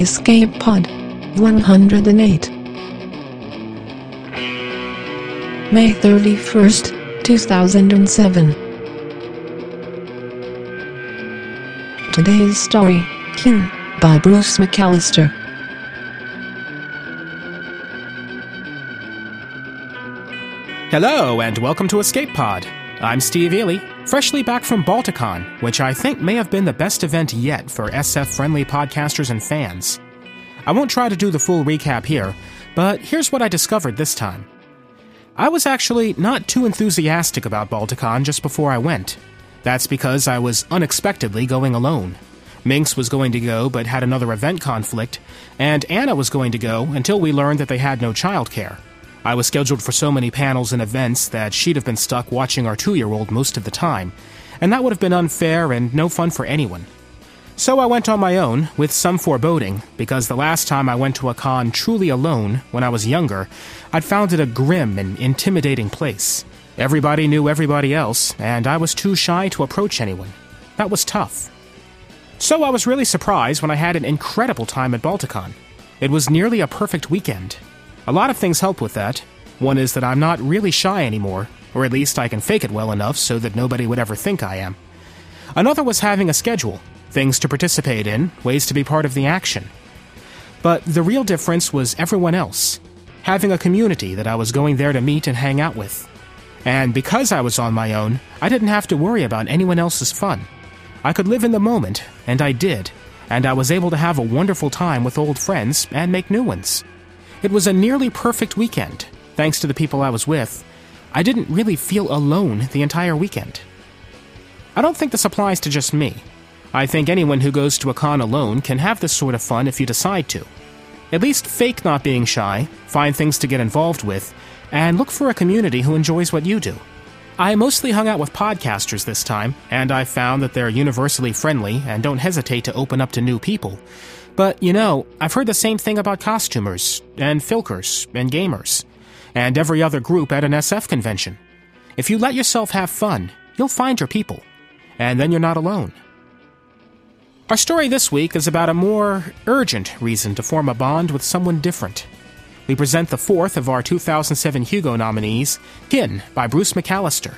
Escape Pod 108 May 31st, 2007 Today's story, King, by Bruce McAllister. Hello and welcome to Escape Pod. I'm Steve Ely, freshly back from Balticon, which I think may have been the best event yet for SF-friendly podcasters and fans. I won't try to do the full recap here, but here's what I discovered this time. I was actually not too enthusiastic about Balticon just before I went. That's because I was unexpectedly going alone. Minx was going to go but had another event conflict, and Anna was going to go until we learned that they had no childcare. I was scheduled for so many panels and events that she'd have been stuck watching our 2-year-old most of the time, and that would have been unfair and no fun for anyone. So I went on my own, with some foreboding, because the last time I went to a con truly alone, when I was younger, I'd found it a grim and intimidating place. Everybody knew everybody else, and I was too shy to approach anyone. That was tough. So I was really surprised when I had an incredible time at Balticon. It was nearly a perfect weekend. A lot of things help with that. One is that I'm not really shy anymore, or at least I can fake it well enough so that nobody would ever think I am. Another was having a schedule, things to participate in, ways to be part of the action. But the real difference was everyone else, having a community that I was going there to meet and hang out with. And because I was on my own, I didn't have to worry about anyone else's fun. I could live in the moment, and I did, and I was able to have a wonderful time with old friends and make new ones. It was a nearly perfect weekend, thanks to the people I was with. I didn't really feel alone the entire weekend. I don't think this applies to just me. I think anyone who goes to a con alone can have this sort of fun if you decide to. At least fake not being shy, find things to get involved with, and look for a community who enjoys what you do. I mostly hung out with podcasters this time, and I found that they're universally friendly and don't hesitate to open up to new people. But, you know, I've heard the same thing about costumers, and filkers, and gamers, and every other group at an SF convention. If you let yourself have fun, you'll find your people, and then you're not alone. Our story this week is about a more urgent reason to form a bond with someone different. We present the fourth of our 2007 Hugo nominees, Kin, by Bruce McAllister.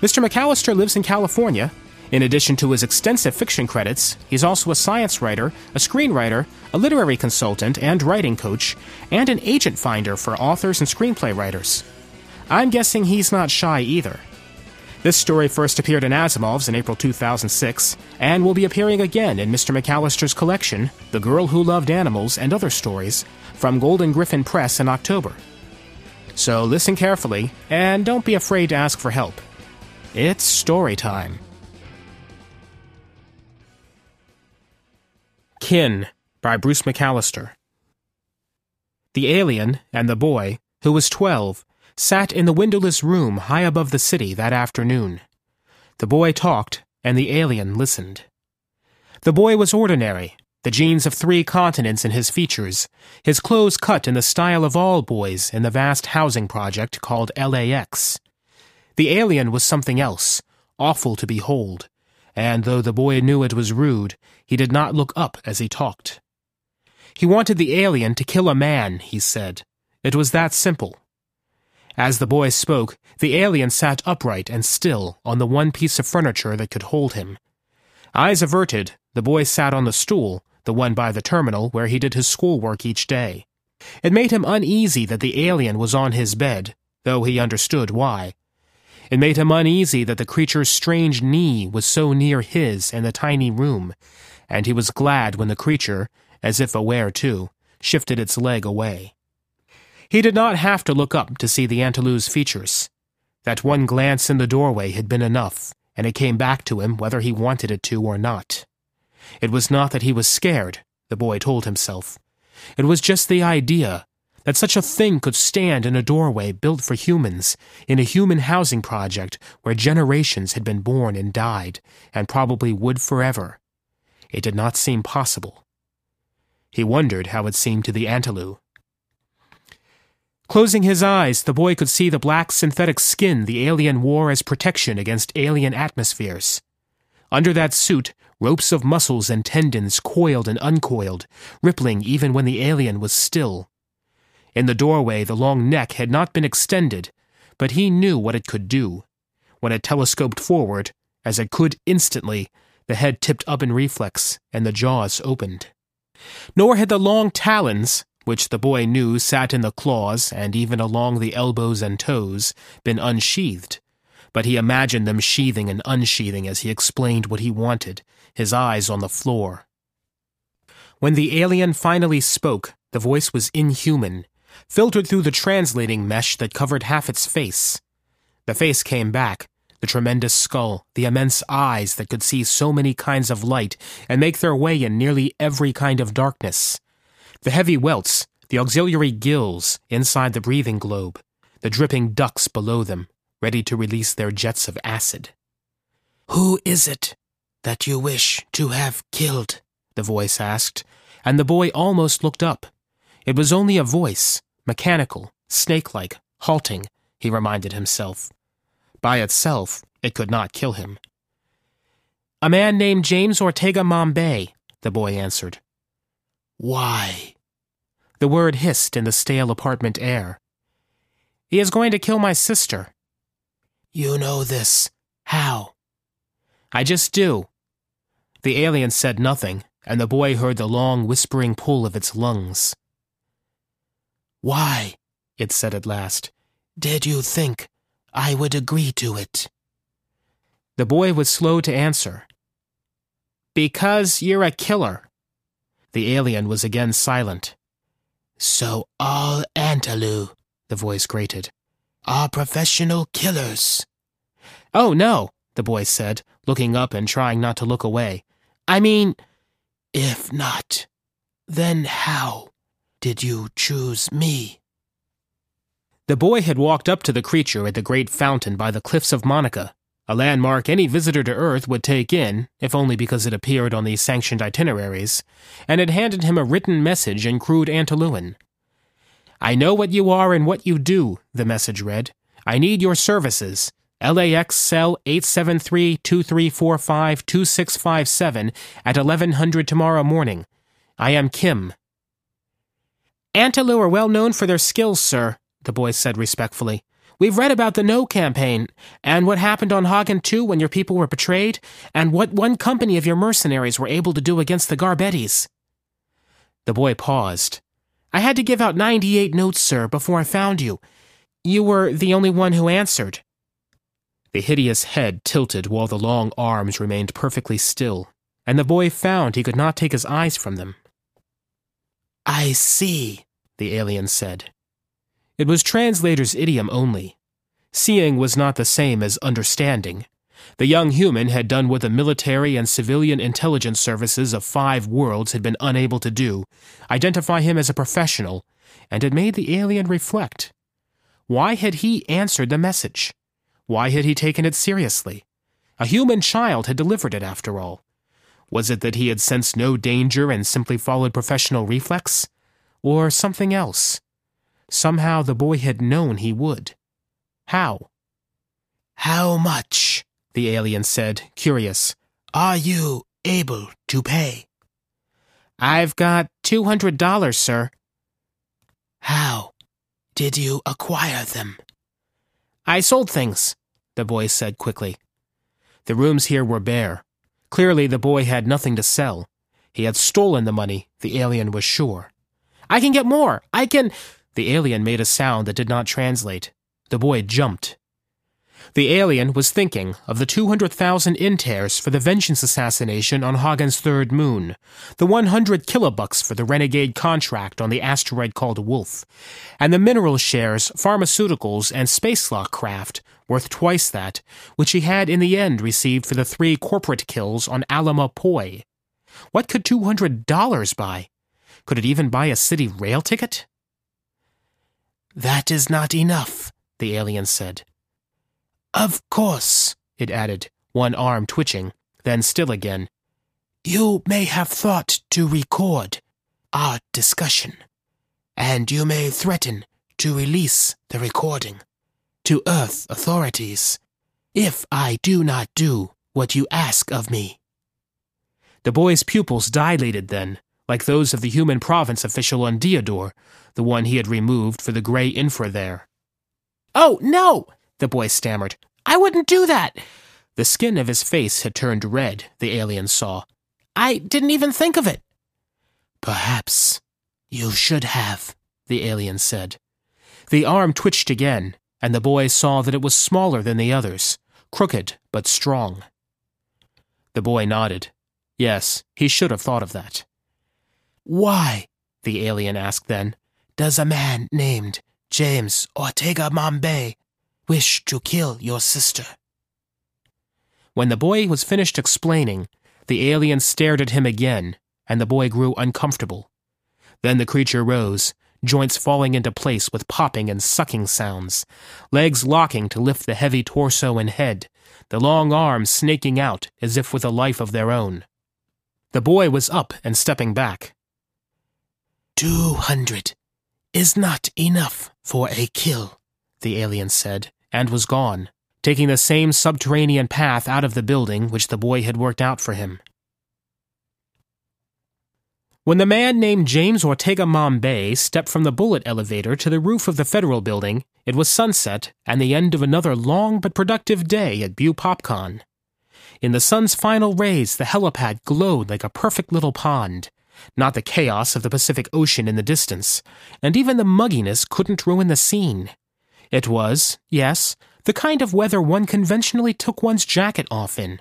Mr. McAllister lives in California. In addition to his extensive fiction credits, he's also a science writer, a screenwriter, a literary consultant and writing coach, and an agent finder for authors and screenplay writers. I'm guessing he's not shy either. This story first appeared in Asimov's in April 2006, and will be appearing again in Mr. McAllister's collection, The Girl Who Loved Animals and Other Stories, from Golden Griffin Press in October. So listen carefully, and don't be afraid to ask for help. It's story time. Kin, by Bruce McAllister. The alien and the boy, who was 12, sat in the windowless room high above the city that afternoon. The boy talked, and the alien listened. The boy was ordinary, the genes of 3 continents in his features, his clothes cut in the style of all boys in the vast housing project called LAX. The alien was something else, awful to behold, and though the boy knew it was rude, he did not look up as he talked. He wanted the alien to kill a man, he said. It was that simple. As the boy spoke, the alien sat upright and still on the one piece of furniture that could hold him. Eyes averted, the boy sat on the stool, the one by the terminal where he did his schoolwork each day. It made him uneasy that the alien was on his bed, though he understood why. It made him uneasy that the creature's strange knee was so near his in the tiny room, and he was glad when the creature, as if aware too, shifted its leg away. He did not have to look up to see the Antalou's features. That one glance in the doorway had been enough, and it came back to him whether he wanted it to or not. It was not that he was scared, the boy told himself. It was just the idea that such a thing could stand in a doorway built for humans, in a human housing project where generations had been born and died, and probably would forever. It did not seem possible. He wondered how it seemed to the Antalou. Closing his eyes, the boy could see the black synthetic skin the alien wore as protection against alien atmospheres. Under that suit, ropes of muscles and tendons coiled and uncoiled, rippling even when the alien was still. In the doorway, the long neck had not been extended, but he knew what it could do. When it telescoped forward, as it could instantly, the head tipped up in reflex, and the jaws opened. Nor had the long talons, which the boy knew sat in the claws and even along the elbows and toes, been unsheathed. But he imagined them sheathing and unsheathing as he explained what he wanted, his eyes on the floor. When the alien finally spoke, the voice was inhuman, filtered through the translating mesh that covered half its face. The face came back, the tremendous skull, the immense eyes that could see so many kinds of light and make their way in nearly every kind of darkness. The heavy welts, the auxiliary gills inside the breathing globe, the dripping ducts below them, ready to release their jets of acid. "Who is it that you wish to have killed?" the voice asked, and the boy almost looked up. It was only a voice, mechanical, snake-like, halting, he reminded himself. By itself, it could not kill him. "A man named James Ortega Mombay," the boy answered. "Why?" The word hissed in the stale apartment air. "He is going to kill my sister." "You know this. How?" "I just do." The alien said nothing, and the boy heard the long, whispering pull of its lungs. "Why," it said at last, "did you think I would agree to it?" The boy was slow to answer. "Because you're a killer." The alien was again silent. "So all Antalou," the voice grated, "are professional killers." "Oh, no," the boy said, looking up and trying not to look away. "I mean..." "If not, then how did you choose me?" The boy had walked up to the creature at the great fountain by the cliffs of Monaca, a landmark any visitor to Earth would take in, if only because it appeared on the sanctioned itineraries, and had handed him a written message in crude Antalouan. "I know what you are and what you do," the message read. "I need your services. LAX cell 873-2345-2657 at 1100 tomorrow morning. I am Kim." "Antalou are well known for their skills, sir," the boy said respectfully. "We've read about the No campaign, and what happened on Hagen II when your people were betrayed, and what one company of your mercenaries were able to do against the Garbettis." The boy paused. "I had to give out 98 notes, sir, before I found you. You were the only one who answered." The hideous head tilted while the long arms remained perfectly still, and the boy found he could not take his eyes from them. "I see," the alien said. It was translator's idiom only. Seeing was not the same as understanding. The young human had done what the military and civilian intelligence services of 5 worlds had been unable to do, identify him as a professional, and it made the alien reflect. Why had he answered the message? Why had he taken it seriously? A human child had delivered it, after all. Was it that he had sensed no danger and simply followed professional reflex? Or something else? Somehow the boy had known he would. How? "How much," the alien said, curious, "are you able to pay?" "I've got $200, sir." "How did you acquire them?" "I sold things," the boy said quickly. The rooms here were bare. Clearly the boy had nothing to sell. He had stolen the money, the alien was sure. "I can get more! I can—" The alien made a sound that did not translate. The boy jumped. The alien was thinking of the 200,000 intares for the vengeance assassination on Hagen's third moon, the 100 kilobucks for the renegade contract on the asteroid called Wolf, and the mineral shares, pharmaceuticals, and space lock craft, worth twice that, which he had in the end received for the 3 corporate kills on Alama Poi. What could $200 buy? Could it even buy a city rail ticket? "That is not enough," the alien said. "Of course," it added, one arm twitching, then still again. "You may have thought to record our discussion, and you may threaten to release the recording to Earth authorities if I do not do what you ask of me." The boy's pupils dilated then, like those of the human province official on Diodor, the one he had removed for the gray infra there. "Oh, no!" the boy stammered. "I wouldn't do that!" The skin of his face had turned red, the alien saw. "I didn't even think of it." "Perhaps you should have," the alien said. The arm twitched again, and the boy saw that it was smaller than the others, crooked but strong. The boy nodded. Yes, he should have thought of that. "Why," the alien asked then, "does a man named James Ortega Mambay wish to kill your sister?" When the boy was finished explaining, the alien stared at him again, and the boy grew uncomfortable. Then the creature rose, joints falling into place with popping and sucking sounds, legs locking to lift the heavy torso and head, the long arms snaking out as if with a life of their own. The boy was up and stepping back. 200 is not enough for a kill," the alien said, and was gone, taking the same subterranean path out of the building which the boy had worked out for him. When the man named James Ortega Mambay stepped from the bullet elevator to the roof of the Federal Building, it was sunset and the end of another long but productive day at BupopCon. In the sun's final rays, the helipad glowed like a perfect little pond. Not the chaos of the Pacific Ocean in the distance, and even the mugginess couldn't ruin the scene. It was, yes, the kind of weather one conventionally took one's jacket off in.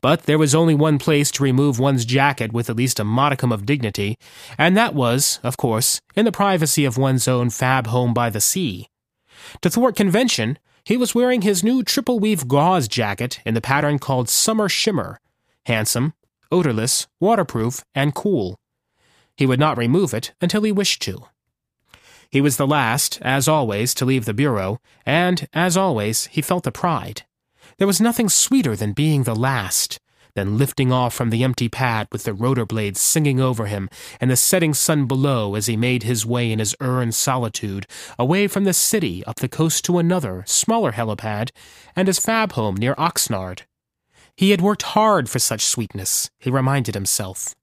But there was only one place to remove one's jacket with at least a modicum of dignity, and that was, of course, in the privacy of one's own fab home by the sea. To thwart convention, he was wearing his new triple-weave gauze jacket in the pattern called Summer Shimmer. Handsome, odorless, waterproof, and cool. He would not remove it until he wished to. He was the last, as always, to leave the bureau, and, as always, he felt the pride. There was nothing sweeter than being the last, than lifting off from the empty pad with the rotor blades singing over him and the setting sun below as he made his way in his urn solitude, away from the city up the coast to another, smaller helipad, and his fab home near Oxnard. He had worked hard for such sweetness, he reminded himself.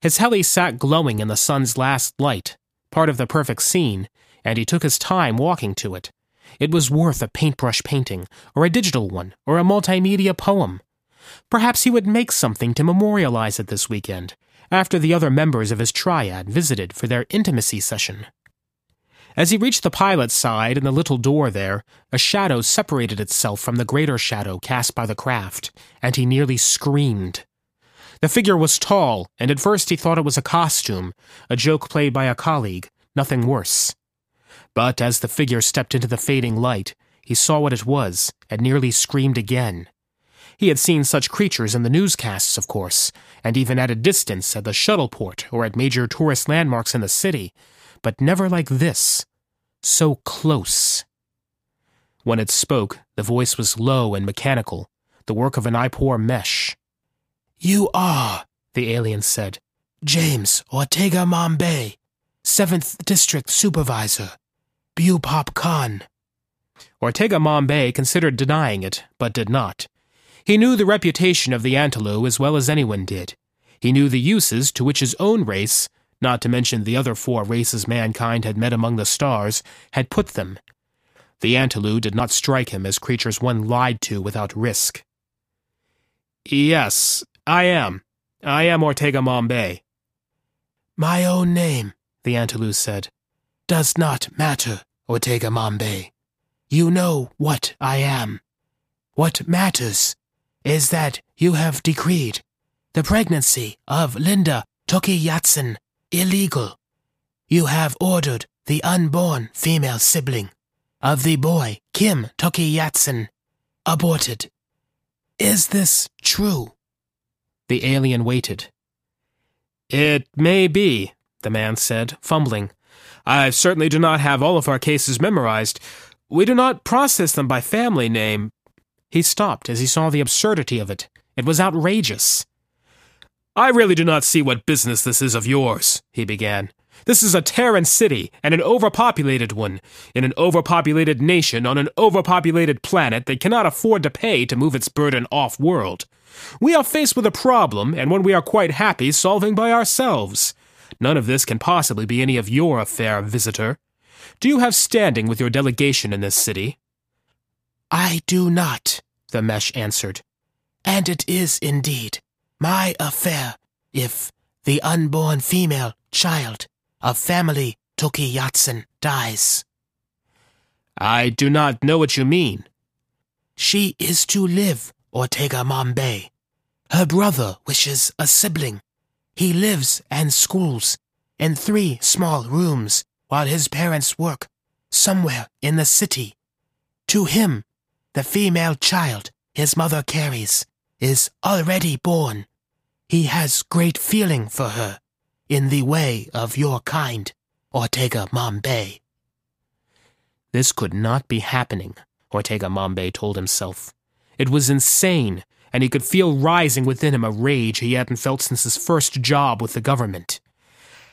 His heli sat glowing in the sun's last light, part of the perfect scene, and he took his time walking to it. It was worth a paintbrush painting, or a digital one, or a multimedia poem. Perhaps he would make something to memorialize it this weekend, after the other members of his triad visited for their intimacy session. As he reached the pilot's side and the little door there, a shadow separated itself from the greater shadow cast by the craft, and he nearly screamed. The figure was tall, and at first he thought it was a costume, a joke played by a colleague, nothing worse. But as the figure stepped into the fading light, he saw what it was, and nearly screamed again. He had seen such creatures in the newscasts, of course, and even at a distance at the shuttleport or at major tourist landmarks in the city, but never like this. So close. When it spoke, the voice was low and mechanical, the work of an ipoor mesh. "You are," the alien said, "James Ortega Mambay, 7th District Supervisor, BupopCon." Ortega Mambay considered denying it, but did not. He knew the reputation of the Antalou as well as anyone did. He knew the uses to which his own race, not to mention the other 4 races mankind had met among the stars, had put them. The Antalou did not strike him as creatures one lied to without risk. "Yes, I am. I am Ortega Mambay." "My own name," the Antalou said, "does not matter, Ortega Mambay. You know what I am. What matters is that you have decreed the pregnancy of Linda Toki Yatsen illegal. You have ordered the unborn female sibling of the boy Kim Toki Yatsen aborted. Is this true?" The alien waited. "It may be," the man said, fumbling. "I certainly do not have all of our cases memorized. We do not process them by family name." He stopped as he saw the absurdity of it. It was outrageous. "I really do not see what business this is of yours," he began. This is a Terran city, and an overpopulated one, in an overpopulated nation on an overpopulated planet that cannot afford to pay to move its burden off-world. We are faced with a problem, and one we are quite happy solving by ourselves. None of this can possibly be any of your affair, visitor. Do you have standing with your delegation in this city? I do not, the mesh answered. And it is indeed my affair if the unborn female child of family Tokiyatsun dies. I do not know what you mean. She is to live, Ortega Mombay. Her brother wishes a sibling. He lives and schools in 3 small rooms while his parents work somewhere in the city. To him, the female child his mother carries is already born. He has great feeling for her, in the way of your kind, Ortega Mombay. This could not be happening, Ortega Mombay told himself. It was insane, and he could feel rising within him a rage he hadn't felt since his first job with the government.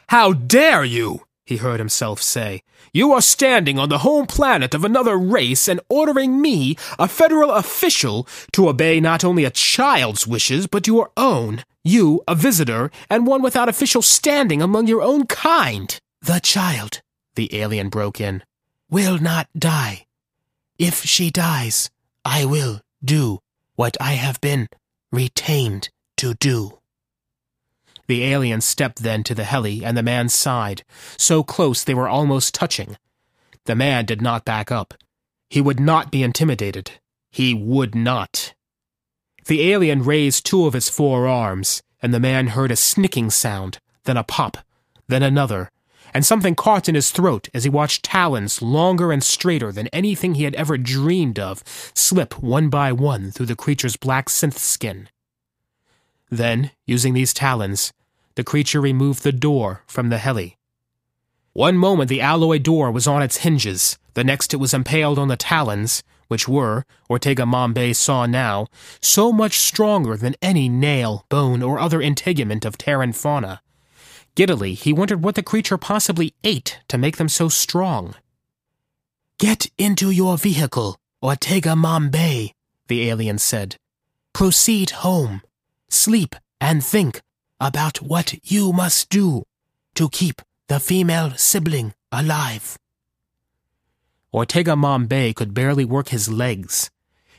How dare you, he heard himself say. You are standing on the home planet of another race and ordering me, a federal official, to obey not only a child's wishes, but your own. You, a visitor, and one without official standing among your own kind. The child, the alien broke in, will not die. If she dies, I will do what I have been retained to do. The alien stepped then to the heli and the man's side, so close they were almost touching. The man did not back up. He would not be intimidated. He would not. The alien raised 2 of his 4 arms, and the man heard a snicking sound, then a pop, then another, and something caught in his throat as he watched talons longer and straighter than anything he had ever dreamed of slip one by one through the creature's black synth skin. Then, using these talons, the creature removed the door from the heli. One moment the alloy door was on its hinges, the next it was impaled on the talons, which were, Ortega Mombay saw now, so much stronger than any nail, bone, or other integument of Terran fauna. Giddily, he wondered what the creature possibly ate to make them so strong. Get into your vehicle, Ortega Mombay, the alien said. Proceed home. Sleep and think about what you must do to keep the female sibling alive. Ortega Mombay could barely work his legs.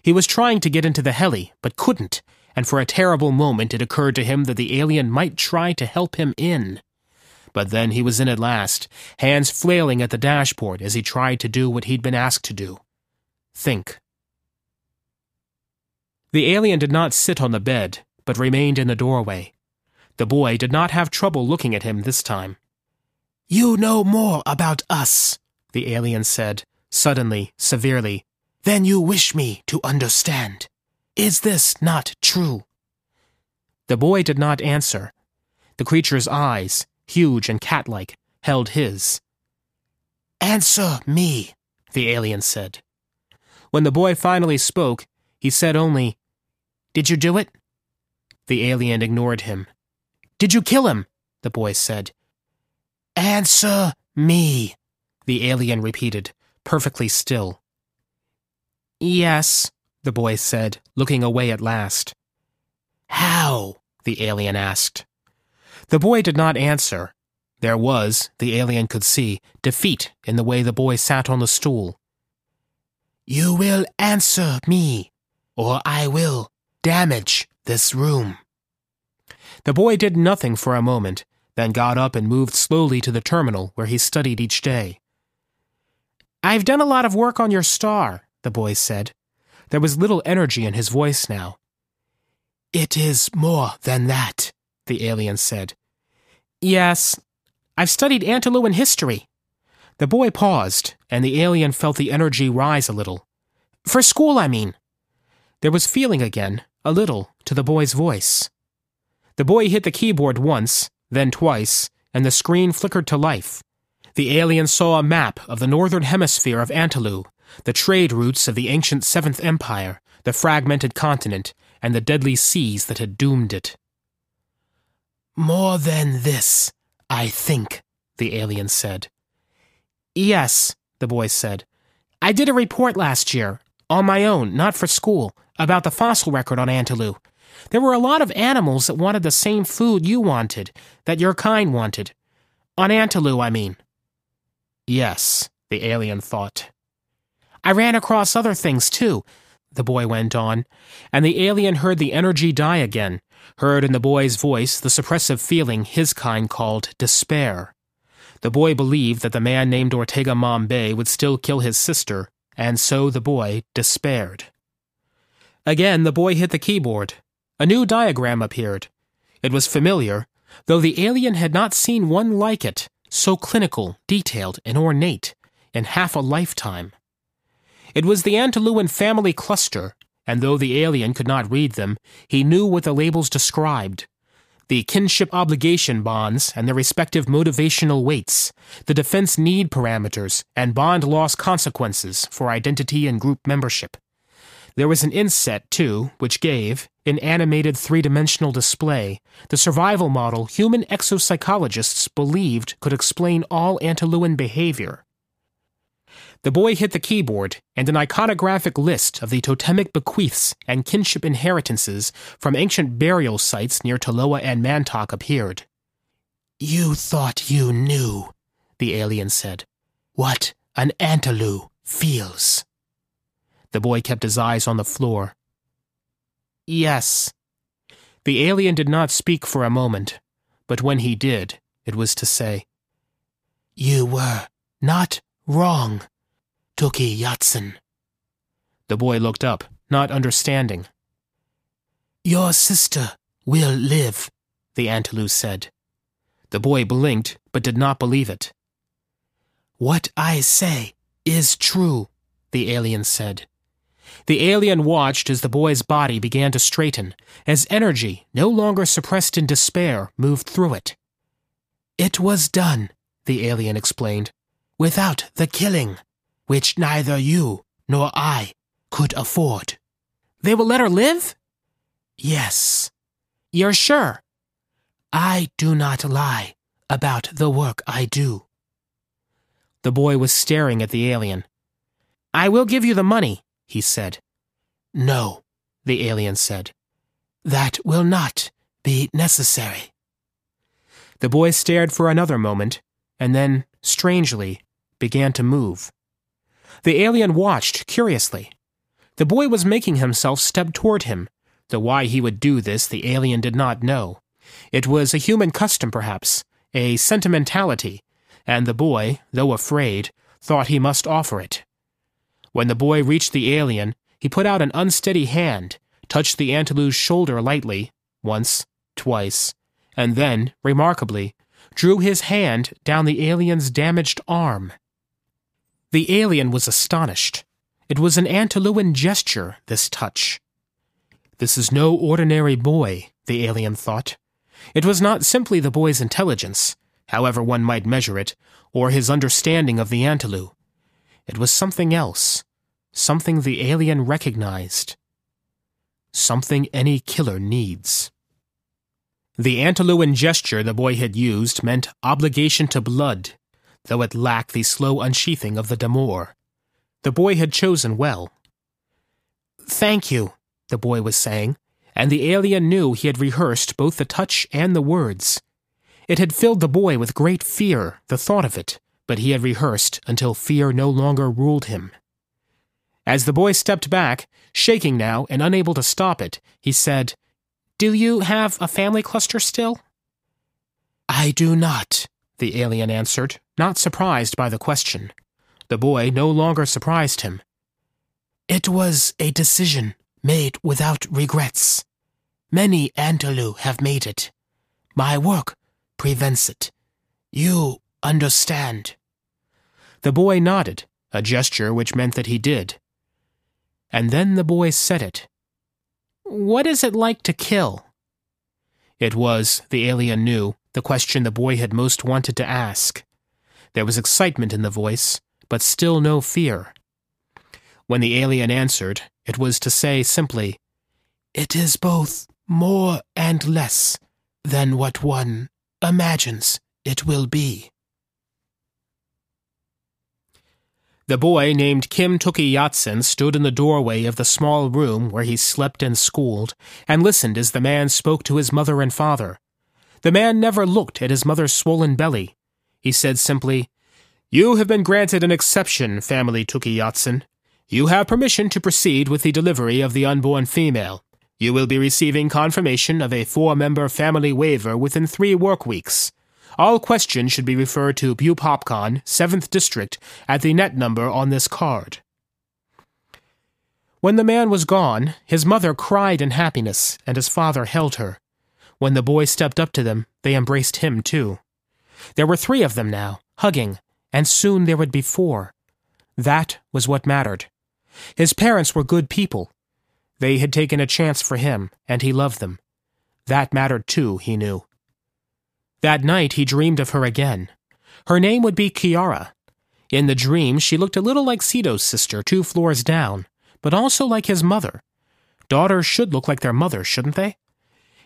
He was trying to get into the heli, but couldn't, and for a terrible moment it occurred to him that the alien might try to help him in. But then he was in at last, hands flailing at the dashboard as he tried to do what he'd been asked to do. Think. The alien did not sit on the bed, but remained in the doorway. The boy did not have trouble looking at him this time. You know more about us, the alien said, suddenly, severely, than you wish me to understand. Is this not true? The boy did not answer. The creature's eyes, huge and cat-like, held his. Answer me, the alien said. When the boy finally spoke, he said only, Did you do it? The alien ignored him. Did you kill him? The boy said. Answer me, the alien repeated, perfectly still. Yes, the boy said, looking away at last. How? The alien asked. The boy did not answer. There was, the alien could see, defeat in the way the boy sat on the stool. You will answer me, or I will damage this room. The boy did nothing for a moment, then got up and moved slowly to the terminal where he studied each day. I've done a lot of work on your star, the boy said. There was little energy in his voice now. It is more than that, the alien said. Yes, I've studied Antalou in history. The boy paused, and the alien felt the energy rise a little. For school, I mean. There was feeling again, a little, to the boy's voice. The boy hit the keyboard once, then twice, and the screen flickered to life. The alien saw a map of the northern hemisphere of Antalou, the trade routes of the ancient Seventh Empire, the fragmented continent, and the deadly seas that had doomed it. More than this, I think, the alien said. Yes, the boy said. I did a report last year, on my own, not for school, about the fossil record on Antalou. There were a lot of animals that wanted the same food you wanted, that your kind wanted. On Antalou, I mean. Yes, the alien thought. I ran across other things, too, the boy went on, and the alien heard the energy die again, heard in the boy's voice the suppressive feeling his kind called despair. The boy believed that the man named Ortega Mombay would still kill his sister, and so the boy despaired. Again, the boy hit the keyboard. A new diagram appeared. It was familiar, though the alien had not seen one like it, so clinical, detailed, and ornate, in half a lifetime. It was the Antalouan family cluster, and though the alien could not read them, he knew what the labels described. The kinship obligation bonds and their respective motivational weights, the defense need parameters, and bond loss consequences for identity and group membership. There was an inset, too, which gave, in animated three-dimensional display, the survival model human exopsychologists believed could explain all Antalouan behavior. The boy hit the keyboard, and an iconographic list of the totemic bequeaths and kinship inheritances from ancient burial sites near Toloa and Mantok appeared. You thought you knew, the alien said, what an Antalou feels. The boy kept his eyes on the floor. Yes. The alien did not speak for a moment, but when he did, it was to say, You were not wrong, Tuki Yatsen. The boy looked up, not understanding. Your sister will live, the Antalou said. The boy blinked, but did not believe it. What I say is true, the alien said. The alien watched as the boy's body began to straighten, as energy, no longer suppressed in despair, moved through it. It was done, the alien explained, without the killing, which neither you nor I could afford. They will let her live? Yes. You're sure? I do not lie about the work I do. The boy was staring at the alien. I will give you the money, he said. No, the alien said. That will not be necessary. The boy stared for another moment, and then, strangely, began to move. The alien watched curiously. The boy was making himself step toward him, though why he would do this the alien did not know. It was a human custom, perhaps, a sentimentality, and the boy, though afraid, thought he must offer it. When the boy reached the alien, he put out an unsteady hand, touched the Antalou's shoulder lightly, once, twice, and then, remarkably, drew his hand down the alien's damaged arm. The alien was astonished. It was an Antalouan gesture, this touch. This is no ordinary boy, the alien thought. It was not simply the boy's intelligence, however one might measure it, or his understanding of the Antalou. It was something else, something the alien recognized, something any killer needs. The Antalouan gesture the boy had used meant obligation to blood, though it lacked the slow unsheathing of the damor. The boy had chosen well. Thank you, the boy was saying, and the alien knew he had rehearsed both the touch and the words. It had filled the boy with great fear, the thought of it, but he had rehearsed until fear no longer ruled him. As the boy stepped back, shaking now and unable to stop it, he said, Do you have a family cluster still? I do not, the alien answered, not surprised by the question. The boy no longer surprised him. It was a decision made without regrets. Many Antalou have made it. My work prevents it. You understand. The boy nodded, a gesture which meant that he did. And then the boy said it. What is it like to kill? It was, the alien knew, the question the boy had most wanted to ask. There was excitement in the voice, but still no fear. When the alien answered, it was to say simply, It is both more and less than what one imagines it will be. The boy named Kim Tookie Yatsen stood in the doorway of the small room where he slept and schooled, and listened as the man spoke to his mother and father. The man never looked at his mother's swollen belly. He said simply, "You have been granted an exception, family Tookie Yatsen. You have permission to proceed with the delivery of the unborn female. You will be receiving confirmation of a 4-member family waiver within 3 work weeks. All questions should be referred to BupopCon, 7th District, at the net number on this card." When the man was gone, his mother cried in happiness, and his father held her. When the boy stepped up to them, they embraced him, too. There were 3 of them now, hugging, and soon there would be 4. That was what mattered. His parents were good people. They had taken a chance for him, and he loved them. That mattered, too, he knew. That night he dreamed of her again. Her name would be Kiara. In the dream she looked a little like Seto's sister 2 floors down, but also like his mother. Daughters should look like their mother, shouldn't they?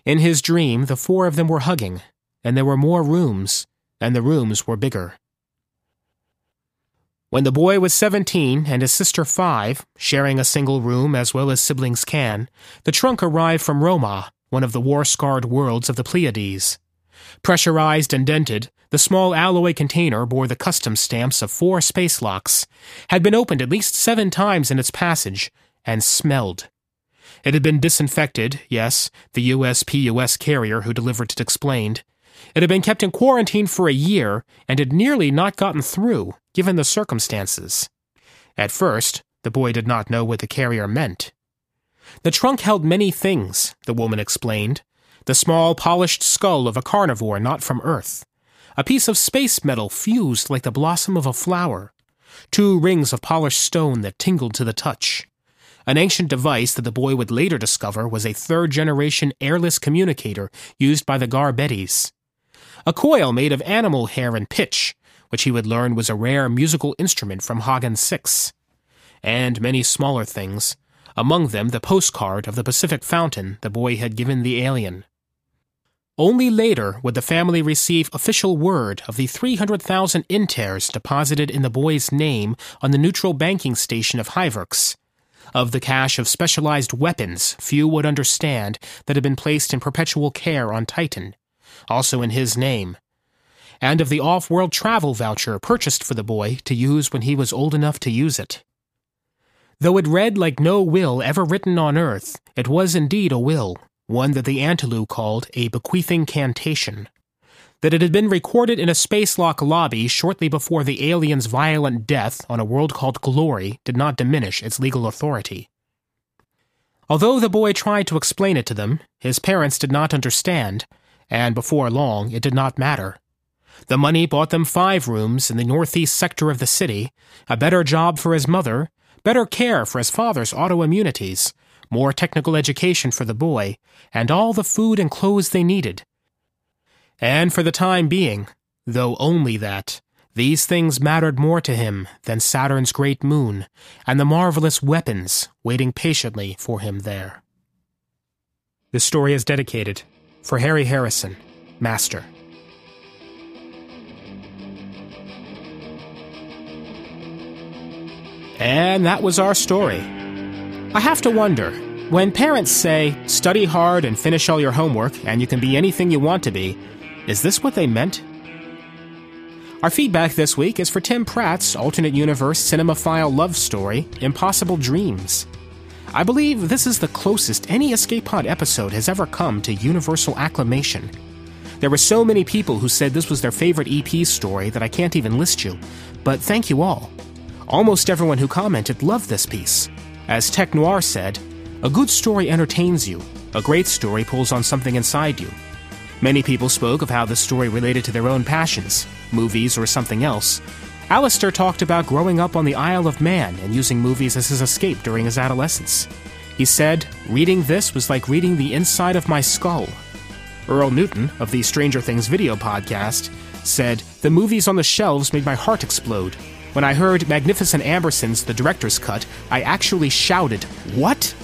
In his dream the 4 of them were hugging, and there were more rooms, and the rooms were bigger. When the boy was 17 and his sister 5, sharing a single room as well as siblings can, the trunk arrived from Roma, one of the war-scarred worlds of the Pleiades. Pressurized and dented, the small alloy container bore the custom stamps of 4 space locks, had been opened at least 7 times in its passage, and smelled. It had been disinfected, yes, the USPUS carrier who delivered it explained. It had been kept in quarantine for a year, and had nearly not gotten through, given the circumstances. At first, the boy did not know what the carrier meant. The trunk held many things, the woman explained. The small, polished skull of a carnivore not from Earth, a piece of space metal fused like the blossom of a flower, 2 rings of polished stone that tingled to the touch, an ancient device that the boy would later discover was a 3rd-generation airless communicator used by the Garbettis, a coil made of animal hair and pitch, which he would learn was a rare musical instrument from Hagen 6, and many smaller things, among them the postcard of the Pacific Fountain the boy had given the alien. Only later would the family receive official word of the 300,000 inters deposited in the boy's name on the neutral banking station of Hyverx, of the cache of specialized weapons few would understand that had been placed in perpetual care on Titan, also in his name, and of the off-world travel voucher purchased for the boy to use when he was old enough to use it. Though it read like no will ever written on Earth, it was indeed a will, one that the Antalou called a bequeathing cantation. That it had been recorded in a spacelock lobby shortly before the alien's violent death on a world called Glory did not diminish its legal authority. Although the boy tried to explain it to them, his parents did not understand, and before long it did not matter. The money bought them 5 rooms in the northeast sector of the city, a better job for his mother, better care for his father's autoimmunities, more technical education for the boy, and all the food and clothes they needed. And for the time being, though only that, these things mattered more to him than Saturn's great moon and the marvelous weapons waiting patiently for him there. This story is dedicated for Harry Harrison, Master. And that was our story. I have to wonder, when parents say, "Study hard and finish all your homework, and you can be anything you want to be," is this what they meant? Our feedback this week is for Tim Pratt's alternate universe cinemaphile love story, Impossible Dreams. I believe this is the closest any Escape Pod episode has ever come to universal acclamation. There were so many people who said this was their favorite EP story that I can't even list you, but thank you all. Almost everyone who commented loved this piece. As Tech Noir said, "A good story entertains you. A great story pulls on something inside you." Many people spoke of how the story related to their own passions, movies or something else. Alistair talked about growing up on the Isle of Man and using movies as his escape during his adolescence. He said, "Reading this was like reading the inside of my skull." Earl Newton, of the Stranger Things video podcast, said, "The movies on the shelves made my heart explode. When I heard Magnificent Amberson's The Director's Cut, I actually shouted, 'What?'"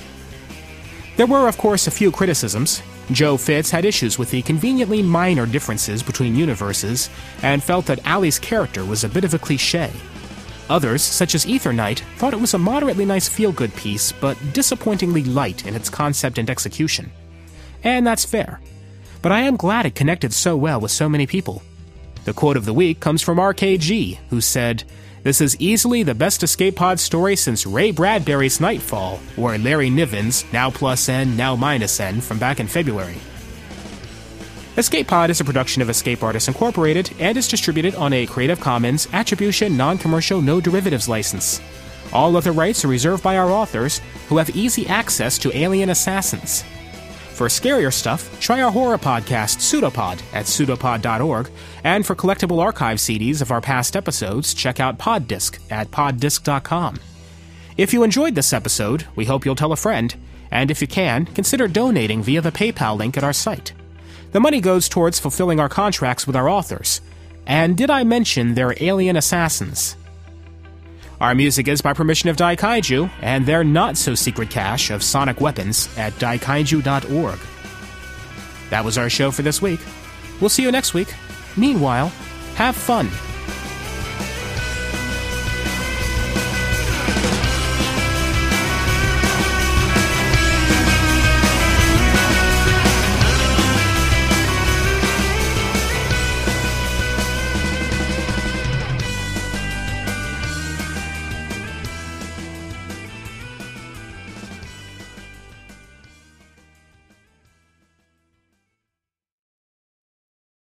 There were, of course, a few criticisms. Joe Fitz had issues with the conveniently minor differences between universes, and felt that Allie's character was a bit of a cliché. Others, such as Ether Knight, thought it was a moderately nice feel-good piece, but disappointingly light in its concept and execution. And that's fair. But I am glad it connected so well with so many people. The quote of the week comes from RKG, who said, "This is easily the best Escape Pod story since Ray Bradbury's Nightfall, or Larry Niven's Now Plus N, Now Minus N from back in February." Escape Pod is a production of Escape Artists Incorporated and is distributed on a Creative Commons Attribution Non-Commercial No Derivatives license. All other rights are reserved by our authors, who have easy access to alien assassins. For scarier stuff, try our horror podcast Pseudopod at pseudopod.org, and for collectible archive CDs of our past episodes, check out Poddisc at poddisc.com. If you enjoyed this episode, we hope you'll tell a friend, and if you can, consider donating via the PayPal link at our site. The money goes towards fulfilling our contracts with our authors. And did I mention they're alien assassins? Our music is by permission of Daikaiju, and their not-so-secret cache of sonic weapons at daikaiju.org. That was our show for this week. We'll see you next week. Meanwhile, have fun.